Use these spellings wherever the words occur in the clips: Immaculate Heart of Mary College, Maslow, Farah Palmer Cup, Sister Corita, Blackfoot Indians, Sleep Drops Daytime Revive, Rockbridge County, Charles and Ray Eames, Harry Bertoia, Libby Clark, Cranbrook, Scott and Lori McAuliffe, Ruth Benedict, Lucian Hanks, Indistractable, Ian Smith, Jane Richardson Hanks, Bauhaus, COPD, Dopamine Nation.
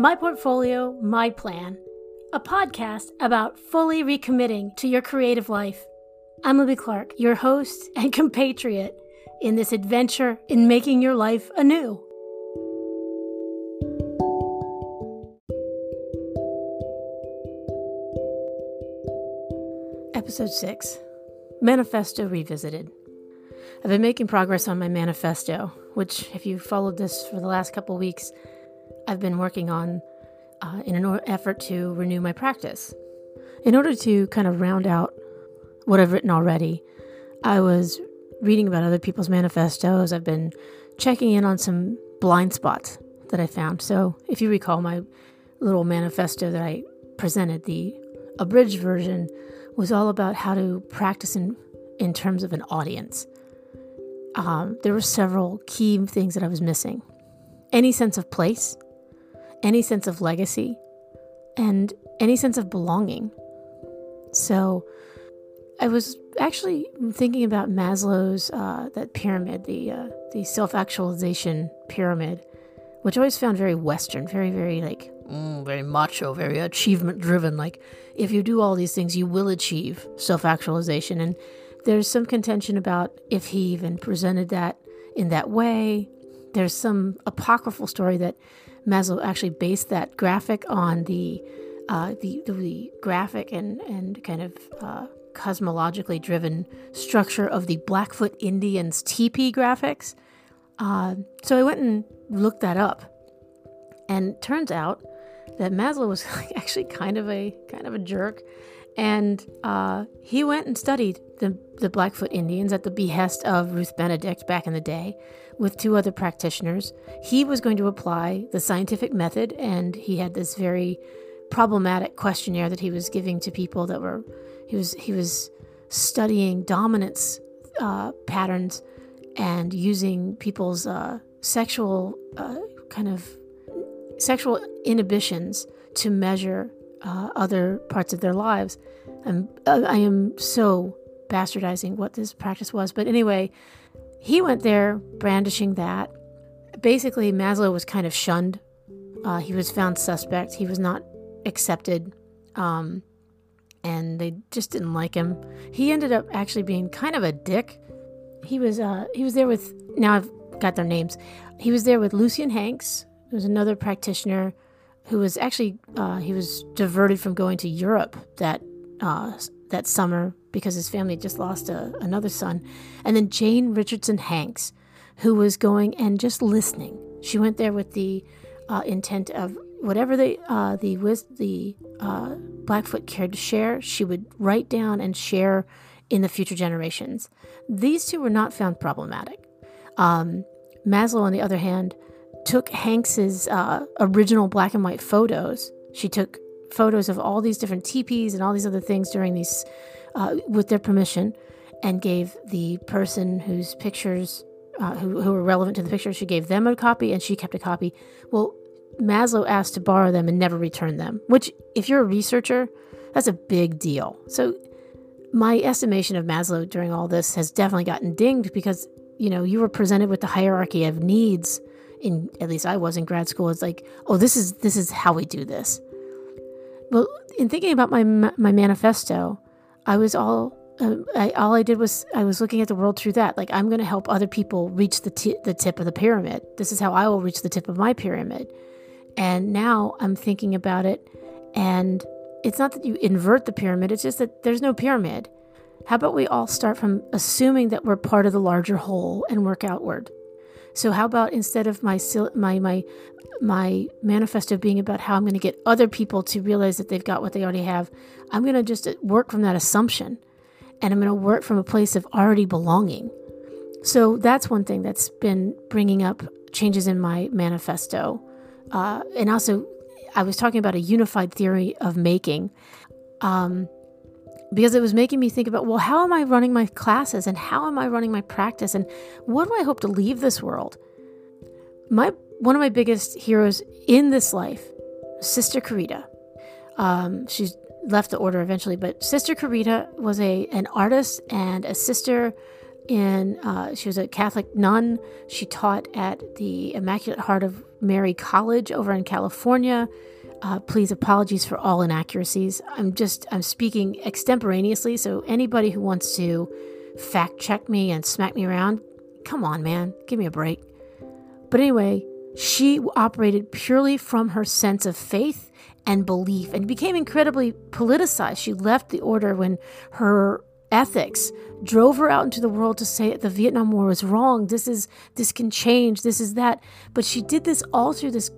My Portfolio, My Plan, a podcast about fully recommitting to your creative life. I'm Libby Clark, your host and compatriot in this adventure in making your life anew. Episode 6, Manifesto Revisited. I've been making progress on my manifesto, which, if you followed this for the last couple weeks, I've been working on in an effort to renew my practice. In order to kind of round out what I've written already, I was reading about other people's manifestos. I've been checking in on some blind spots that I found. So if you recall, my little manifesto that I presented, the abridged version, was all about how to practice in terms of an audience. There were several key things that I was missing. Any sense of place, any sense of legacy, and any sense of belonging. So I was actually thinking about Maslow's, that pyramid, the self-actualization pyramid, which I always found very Western, very, very like, very macho, very achievement-driven. Like, if you do all these things, you will achieve self-actualization. And there's some contention about if he even presented that in that way. There's some apocryphal story that Maslow actually based that graphic on the graphic and kind of cosmologically driven structure of the Blackfoot Indians teepee graphics. So I went and looked that up, and turns out that Maslow was actually kind of a jerk, and he went and studied the Blackfoot Indians at the behest of Ruth Benedict back in the day with two other practitioners. He was going to apply the scientific method, and he had this very problematic questionnaire that he was giving to people that were, he was studying dominance patterns and using people's sexual inhibitions to measure other parts of their lives. And I am so bastardizing what this practice was. But anyway, he went there brandishing that. Basically, Maslow was kind of shunned. He was found suspect. He was not accepted. And they just didn't like him. He ended up actually being kind of a dick. He was there with, now I've got their names. He was there with Lucian Hanks, who was another practitioner who was actually, he was diverted from going to Europe that summer because his family had just lost another son. And then Jane Richardson Hanks, who was going and just listening. She went there with the intent of whatever the Blackfoot cared to share, she would write down and share in the future generations. These two were not found problematic. Maslow, on the other hand, took Hanks's original black and white photos. She took photos of all these different teepees and all these other things during these, with their permission, and gave the person whose pictures, who were relevant to the picture, she gave them a copy, and she kept a copy. Well, Maslow asked to borrow them and never returned them, which, if you're a researcher, that's a big deal. So my estimation of Maslow during all this has definitely gotten dinged because, you know, you were presented with the hierarchy of needs. In, at least I was in grad school, it's like, oh, this is how we do this. Well, in thinking about my manifesto, I was all I did was I was looking at the world through that. Like, I'm going to help other people reach the tip of the pyramid. This is how I will reach the tip of my pyramid. And now I'm thinking about it, and it's not that you invert the pyramid. It's just that there's no pyramid. How about we all start from assuming that we're part of the larger whole and work outward? So how about instead of my manifesto being about how I'm going to get other people to realize that they've got what they already have, I'm going to just work from that assumption, and I'm going to work from a place of already belonging. So that's one thing that's been bringing up changes in my manifesto. And also, I was talking about a unified theory of making, because it was making me think about, well, how am I running my classes, and how am I running my practice, and what do I hope to leave this world? One of my biggest heroes in this life, Sister Corita. She's left the order eventually, but Sister Corita was an artist and a sister and she was a Catholic nun. She taught at the Immaculate Heart of Mary College over in California. Please, apologies for all inaccuracies. I'm speaking extemporaneously, so anybody who wants to fact check me and smack me around, come on, man, give me a break. But anyway, she operated purely from her sense of faith and belief and became incredibly politicized. She left the order when her ethics drove her out into the world to say that the Vietnam War was wrong. This can change. This is that. But she did this all through this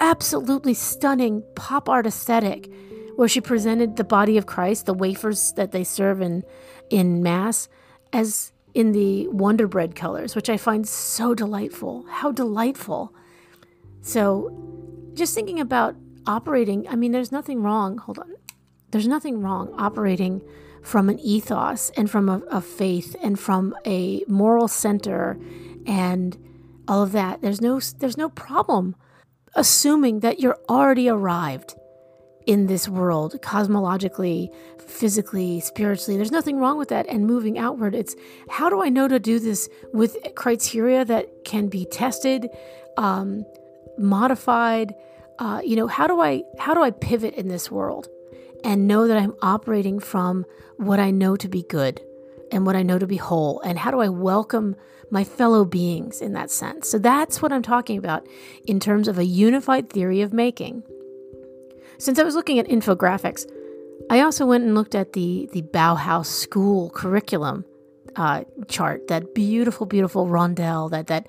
absolutely stunning pop art aesthetic where she presented the body of Christ, the wafers that they serve in mass, as in the Wonder Bread colors, which I find so delightful. How delightful. So just thinking about operating, I mean, there's nothing wrong. Hold on. There's nothing wrong operating from an ethos and from a faith and from a moral center and all of that. There's no problem assuming that you're already arrived in this world, cosmologically, physically, spiritually. There's nothing wrong with that. And moving outward, it's how do I know to do this with criteria that can be tested, modified? How do I pivot in this world and know that I'm operating from what I know to be good and what I know to be whole? And how do I welcome my fellow beings in that sense? So that's what I'm talking about in terms of a unified theory of making. Since I was looking at infographics, I also went and looked at the Bauhaus school curriculum chart, that beautiful, beautiful rondelle, that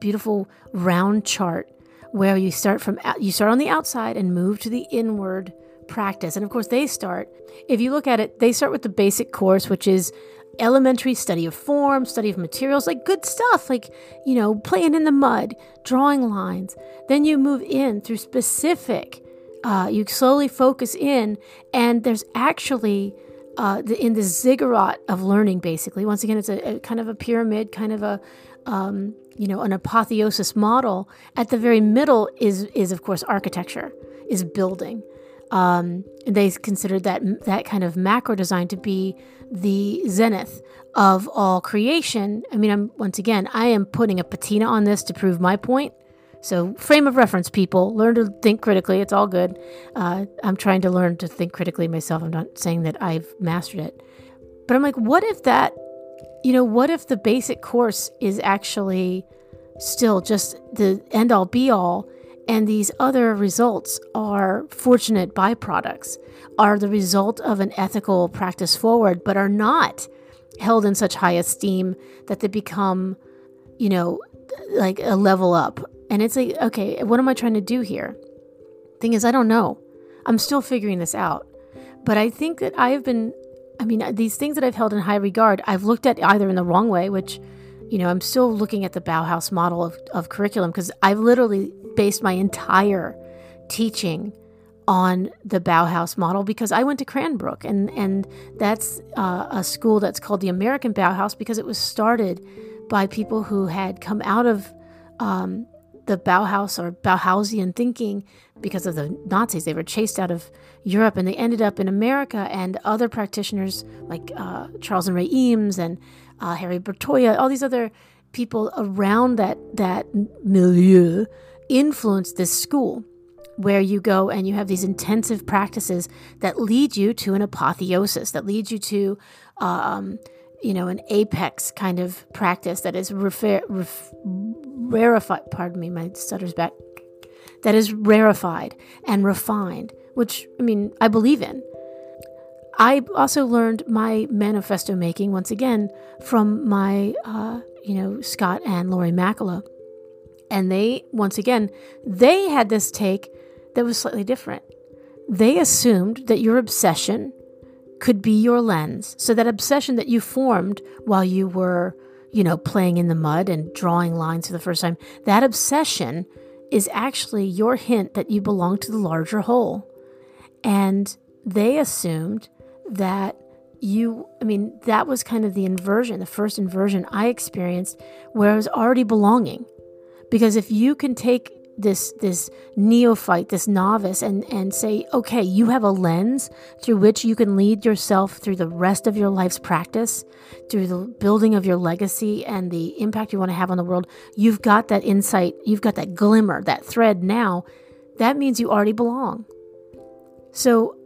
beautiful round chart where you start on the outside and move to the inward practice. And of course, if you look at it, they start with the basic course, which is elementary study of form, study of materials, like good stuff, like, playing in the mud, drawing lines. Then you move in through specific. You slowly focus in, and there's actually in the ziggurat of learning, basically. Once again, it's a kind of a pyramid, kind of a an apotheosis model. At the very middle is of course architecture, is building. They considered that kind of macro design to be the zenith of all creation. I mean, I am putting a patina on this to prove my point. So frame of reference, people. Learn to think critically. It's all good. I'm trying to learn to think critically myself. I'm not saying that I've mastered it. But I'm like, what if the basic course is actually still just the end-all, be-all, and these other results are fortunate byproducts, are the result of an ethical practice forward, but are not held in such high esteem that they become, like a level up. And it's like, okay, what am I trying to do here? Thing is, I don't know. I'm still figuring this out. But I think that these things that I've held in high regard, I've looked at either in the wrong way, which, I'm still looking at the Bauhaus model of curriculum, because I've literally based my entire teaching on the Bauhaus model, because I went to Cranbrook, and that's a school that's called the American Bauhaus because it was started by people who had come out of the Bauhaus or Bauhausian thinking because of the Nazis. They were chased out of Europe and they ended up in America, and other practitioners like Charles and Ray Eames and Harry Bertoia, all these other people around that milieu influenced this school, where you go and you have these intensive practices that lead you to an apotheosis, that leads you to an apex kind of practice that is rarefied, pardon me, my stutter's back, that is rarefied and refined, which, I believe in. I also learned my manifesto making, once again, from my, Scott and Lori McAuliffe. And they, once again, they had this take that was slightly different. They assumed that your obsession could be your lens. So that obsession that you formed while you were, playing in the mud and drawing lines for the first time, that obsession is actually your hint that you belong to the larger whole. And they assumed that that was kind of the inversion, the first inversion I experienced, where I was already belonging. Because if you can take this neophyte, this novice, and say, okay, you have a lens through which you can lead yourself through the rest of your life's practice, through the building of your legacy and the impact you want to have on the world. You've got that insight. You've got that glimmer, that thread now. That means you already belong. So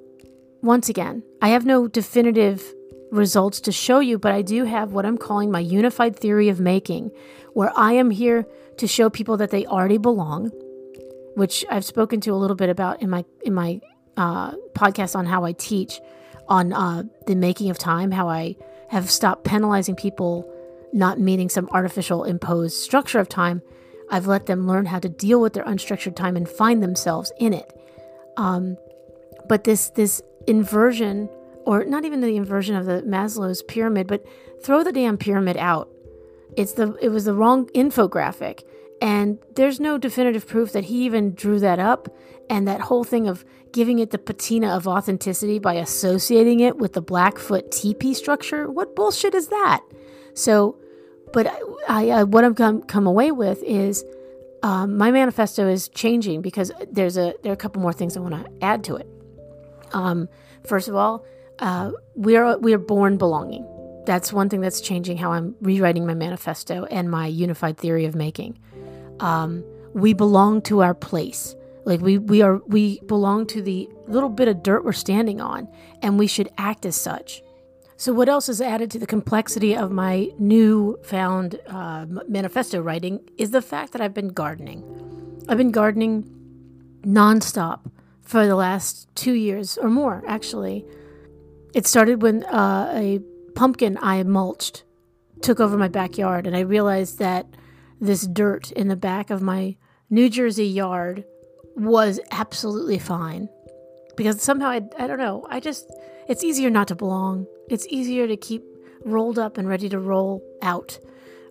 once again, I have no definitive results to show you, but I do have what I'm calling my unified theory of making, where I am here to show people that they already belong, which I've spoken to a little bit about in my podcast on how I teach on the making of time, how I have stopped penalizing people not meeting some artificial imposed structure of time. I've let them learn how to deal with their unstructured time and find themselves in it. But this inversion, or not even the inversion of the Maslow's pyramid, but throw the damn pyramid out. It was the wrong infographic, and there's no definitive proof that he even drew that up. And that whole thing of giving it the patina of authenticity by associating it with the Blackfoot teepee structure, what bullshit is that? So, but I what I've come away with is my manifesto is changing because there are a couple more things I want to add to it. First of all, we are born belonging. That's one thing that's changing how I'm rewriting my manifesto and my unified theory of making. We belong to our place. Like we belong to the little bit of dirt we're standing on, and we should act as such. So what else is added to the complexity of my newfound manifesto writing is the fact that I've been gardening. I've been gardening nonstop for the last 2 years or more, actually. It started when a pumpkin I mulched took over my backyard, and I realized that this dirt in the back of my New Jersey yard was absolutely fine, because somehow I don't know, it's easier not to belong. It's easier to keep rolled up and ready to roll out.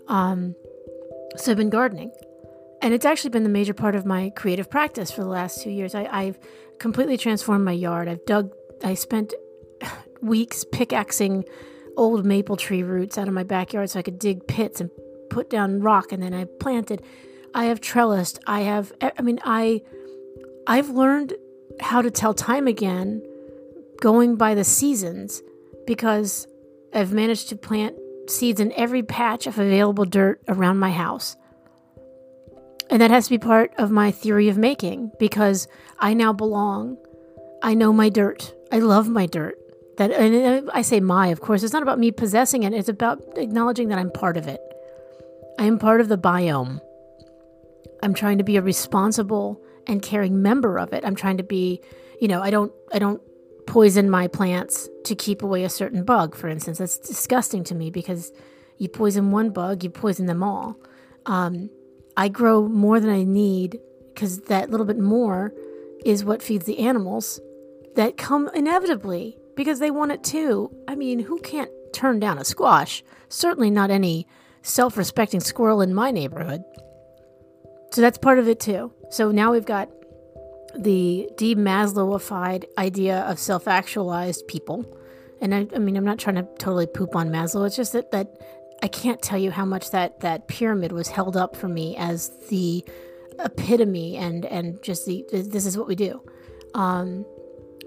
So I've been gardening, and it's actually been the major part of my creative practice for the last 2 years. I've completely transformed my yard. I spent weeks pickaxing old maple tree roots out of my backyard so I could dig pits and put down rock, and then I planted. I have trellised. I've learned how to tell time again going by the seasons, because I've managed to plant seeds in every patch of available dirt around my house. And that has to be part of my theory of making, because I now belong. I know my dirt. I love my dirt. And I say my, of course. It's not about me possessing it. It's about acknowledging that I'm part of it. I am part of the biome. I'm trying to be a responsible and caring member of it. I'm trying to be, I don't poison my plants to keep away a certain bug, for instance. That's disgusting to me, because you poison one bug, you poison them all. I grow more than I need, because that little bit more is what feeds the animals that come inevitably because they want it too. I mean, who can't turn down a squash? Certainly not any self-respecting squirrel in my neighborhood. So that's part of it too. So now we've got the de-Maslowified idea of self-actualized people. And I mean, I'm not trying to totally poop on Maslow. It's just that I can't tell you how much that pyramid was held up for me as the epitome and just this is what we do.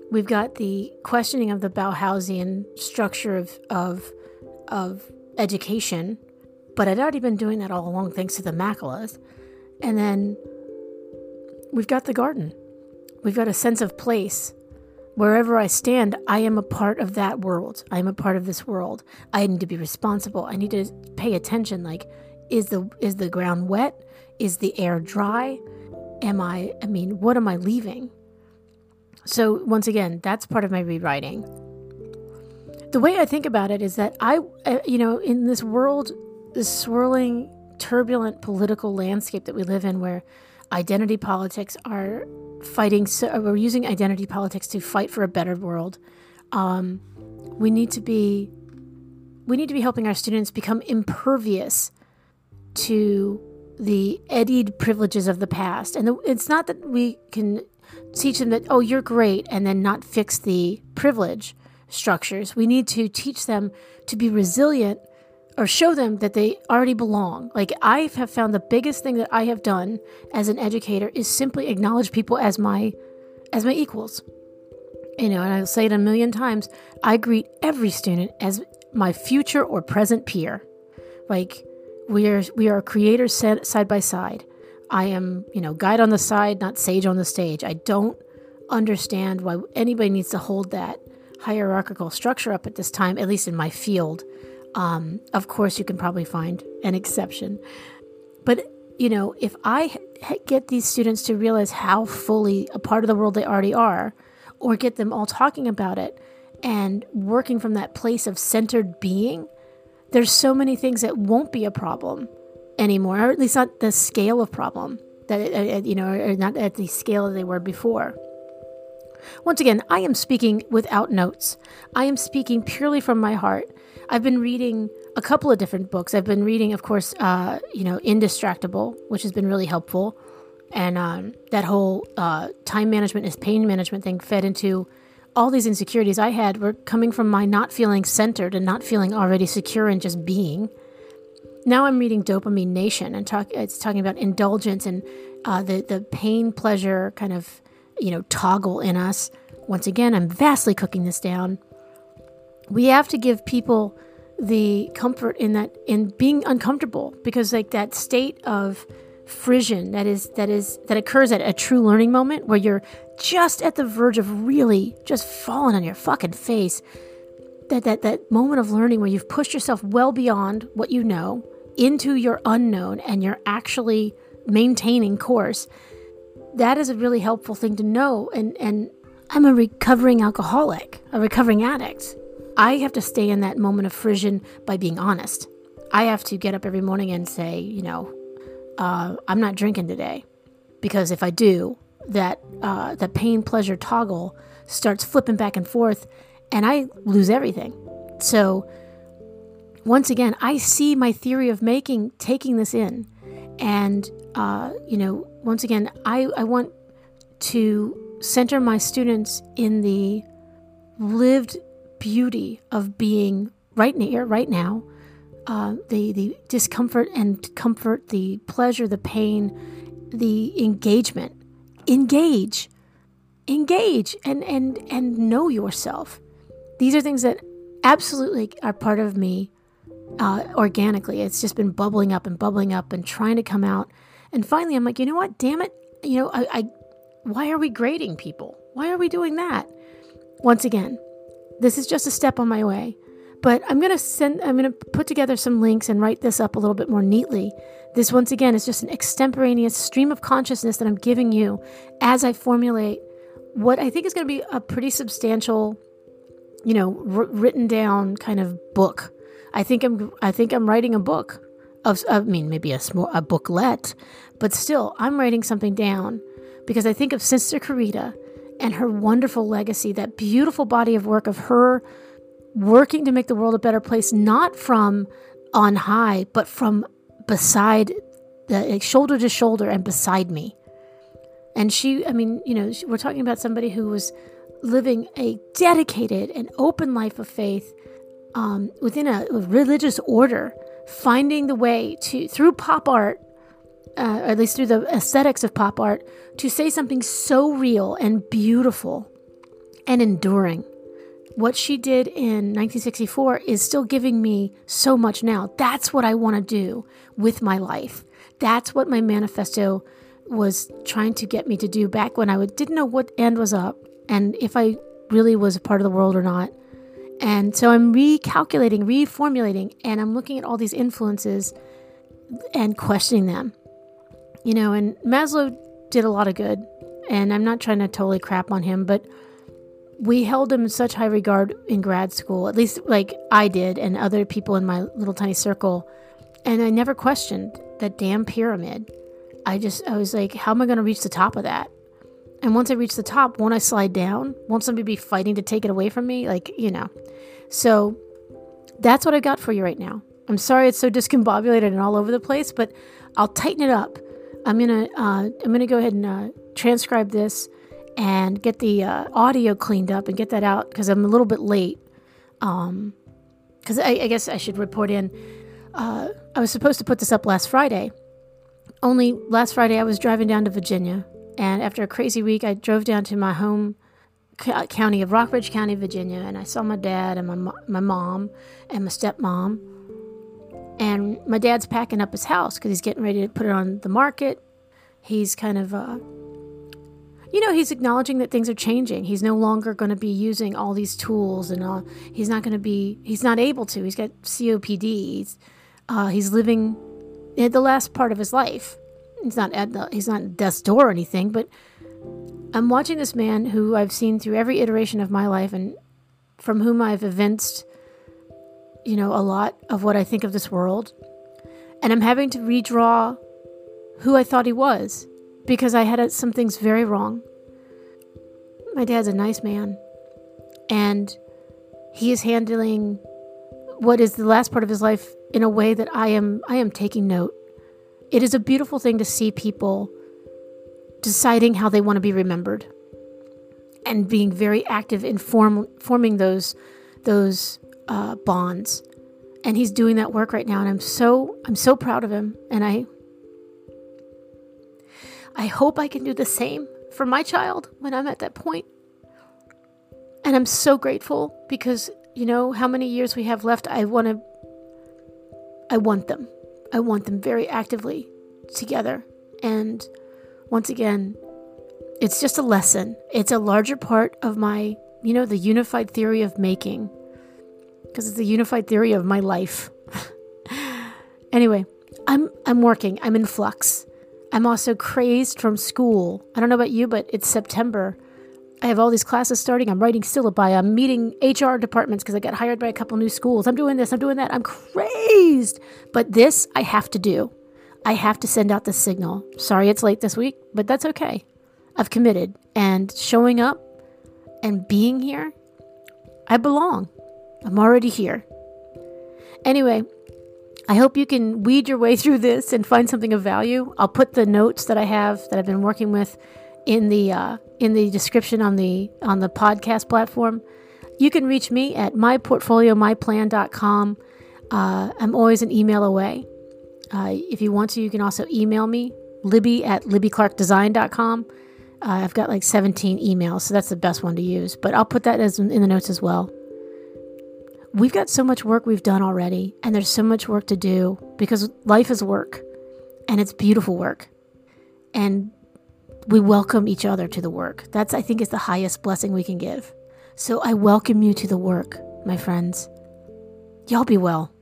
We've got the questioning of the Bauhausian structure of education, but I'd already been doing that all along thanks to the Macauliffe. And then we've got the garden. We've got a sense of place. Wherever I stand, I am a part of that world. I am a part of this world. I need to be responsible. I need to pay attention. Like, is the ground wet? Is the air dry? What am I leaving? So once again, that's part of my rewriting. The way I think about it is that I in this world, this swirling, turbulent political landscape that we live in, where identity politics are fighting, so we're using identity politics to fight for a better world. We need to be helping our students become impervious to the eddied privileges of the past. And it's not that we can teach them that, oh, you're great, and then not fix the privilege structures. We need to teach them to be resilient or show them that they already belong. Like, I have found the biggest thing that I have done as an educator is simply acknowledge people as my equals. You know, and I'll say it a million times, I greet every student as my future or present peer. Like, we are creators side by side. I am, you know, guide on the side, not sage on the stage. I don't understand why anybody needs to hold that hierarchical structure up at this time, at least in my field. Of course, you can probably find an exception. But, you know, if I get these students to realize how fully a part of the world they already are, or get them all talking about it and working from that place of centered being, there's so many things that won't be a problem anymore, or at least not the scale of problem that, you know, or not at the scale that they were before. Once again, I am speaking without notes. I am speaking purely from my heart. I've been reading a couple of different books. I've been reading, of course, you know, Indistractable, which has been really helpful. And that whole time management is pain management thing fed into all these insecurities I had were coming from my not feeling centered and not feeling already secure and just being. Now I'm reading Dopamine Nation, and it's talking about indulgence and the pain pleasure kind of, you know, toggle in us. Once again, I'm vastly cooking this down. We have to give people the comfort in being uncomfortable, because like that state of frisson that occurs at a true learning moment where you're just at the verge of really just falling on your fucking face. That moment of learning where you've pushed yourself well beyond what you know into your unknown and you're actually maintaining course. That is a really helpful thing to know. And I'm a recovering alcoholic, a recovering addict. I have to stay in that moment of frisson by being honest. I have to get up every morning and say, you know, I'm not drinking today, because if I do, that pain pleasure toggle starts flipping back and forth, and I lose everything. So once again, I see my theory of making taking this in, and you know, once again, I want to center my students in the lived beauty of being right here, right now. The discomfort and comfort, the pleasure, the pain, the engagement. Engage and know yourself. These are things that absolutely are part of me organically. It's just been bubbling up and trying to come out. And finally, I'm like, you know what? Damn it. You know, why are we grading people? Why are we doing that? Once again, this is just a step on my way. But I'm going to put together some links and write this up a little bit more neatly. This, once again, is just an extemporaneous stream of consciousness that I'm giving you as I formulate what I think is going to be a pretty substantial, you know, written down kind of book. I think I'm writing a book of, I mean, maybe a booklet, but still I'm writing something down, because I think of Sister Corita and her wonderful legacy, that beautiful body of work of her working to make the world a better place, not from on high, but from beside, like shoulder to shoulder and beside me. And she, I mean, you know, we're talking about somebody who was living a dedicated and open life of faith within a religious order, finding the way to, through pop art, or at least through the aesthetics of pop art, to say something so real and beautiful and enduring. What she did in 1964 is still giving me so much now. That's what I want to do with my life. That's what my manifesto was trying to get me to do back when I didn't know what end was up and if I really was a part of the world or not. And so I'm recalculating, reformulating, and I'm looking at all these influences and questioning them. You know, and Maslow did a lot of good, and I'm not trying to totally crap on him, but we held him in such high regard in grad school, at least like I did and other people in my little tiny circle. And I never questioned that damn pyramid. I was like, how am I going to reach the top of that? And once I reach the top, won't I slide down? Won't somebody be fighting to take it away from me? Like, you know. So that's what I've got for you right now. I'm sorry it's so discombobulated and all over the place, but I'll tighten it up. I'm gonna go ahead and transcribe this and get the audio cleaned up and get that out, because I'm a little bit late. Because I guess I should report in. I was supposed to put this up last Friday, only last Friday I was driving down to Virginia, and after a crazy week, I drove down to my home county of Rockbridge County, Virginia, and I saw my dad and my mom and my stepmom, and my dad's packing up his house because he's getting ready to put it on the market. He's kind of, he's acknowledging that things are changing. He's no longer going to be using all these tools and all. He's not able to. He's got COPD. He's living at the last part of his life. He's not at death's door or anything, but I'm watching this man who I've seen through every iteration of my life and from whom I've evinced, a lot of what I think of this world. And I'm having to redraw who I thought he was because I had some things very wrong. My dad's a nice man, and he is handling what is the last part of his life in a way that I am taking note. It is a beautiful thing to see people deciding how they want to be remembered and being very active in forming those bonds. And he's doing that work right now, and I'm so proud of him, and I hope I can do the same for my child when I'm at that point. And I'm so grateful because how many years we have left, I want them. I want them very actively together. And once again, it's just a lesson. It's a larger part of my, the unified theory of making, because it's the unified theory of my life. Anyway, I'm working. I'm in flux. I'm also crazed from school. I don't know about you, but it's September. I have all these classes starting. I'm writing syllabi. I'm meeting HR departments because I got hired by a couple new schools. I'm doing this. I'm doing that. I'm crazed. But this I have to do. I have to send out this signal. Sorry it's late this week, but that's okay. I've committed. And showing up and being here, I belong. I'm already here. Anyway, I hope you can weed your way through this and find something of value. I'll put the notes that I have that I've been working with in the description on the podcast platform. You can reach me at myportfoliomyplan.com. I'm always an email away. If you want to, you can also email me, libby@libbyclarkdesign.com. I've got like 17 emails, so that's the best one to use. But I'll put that in the notes as well. We've got so much work we've done already, and there's so much work to do because life is work, and it's beautiful work. And we welcome each other to the work. That's, I think, is the highest blessing we can give. So I welcome you to the work, my friends. Y'all be well.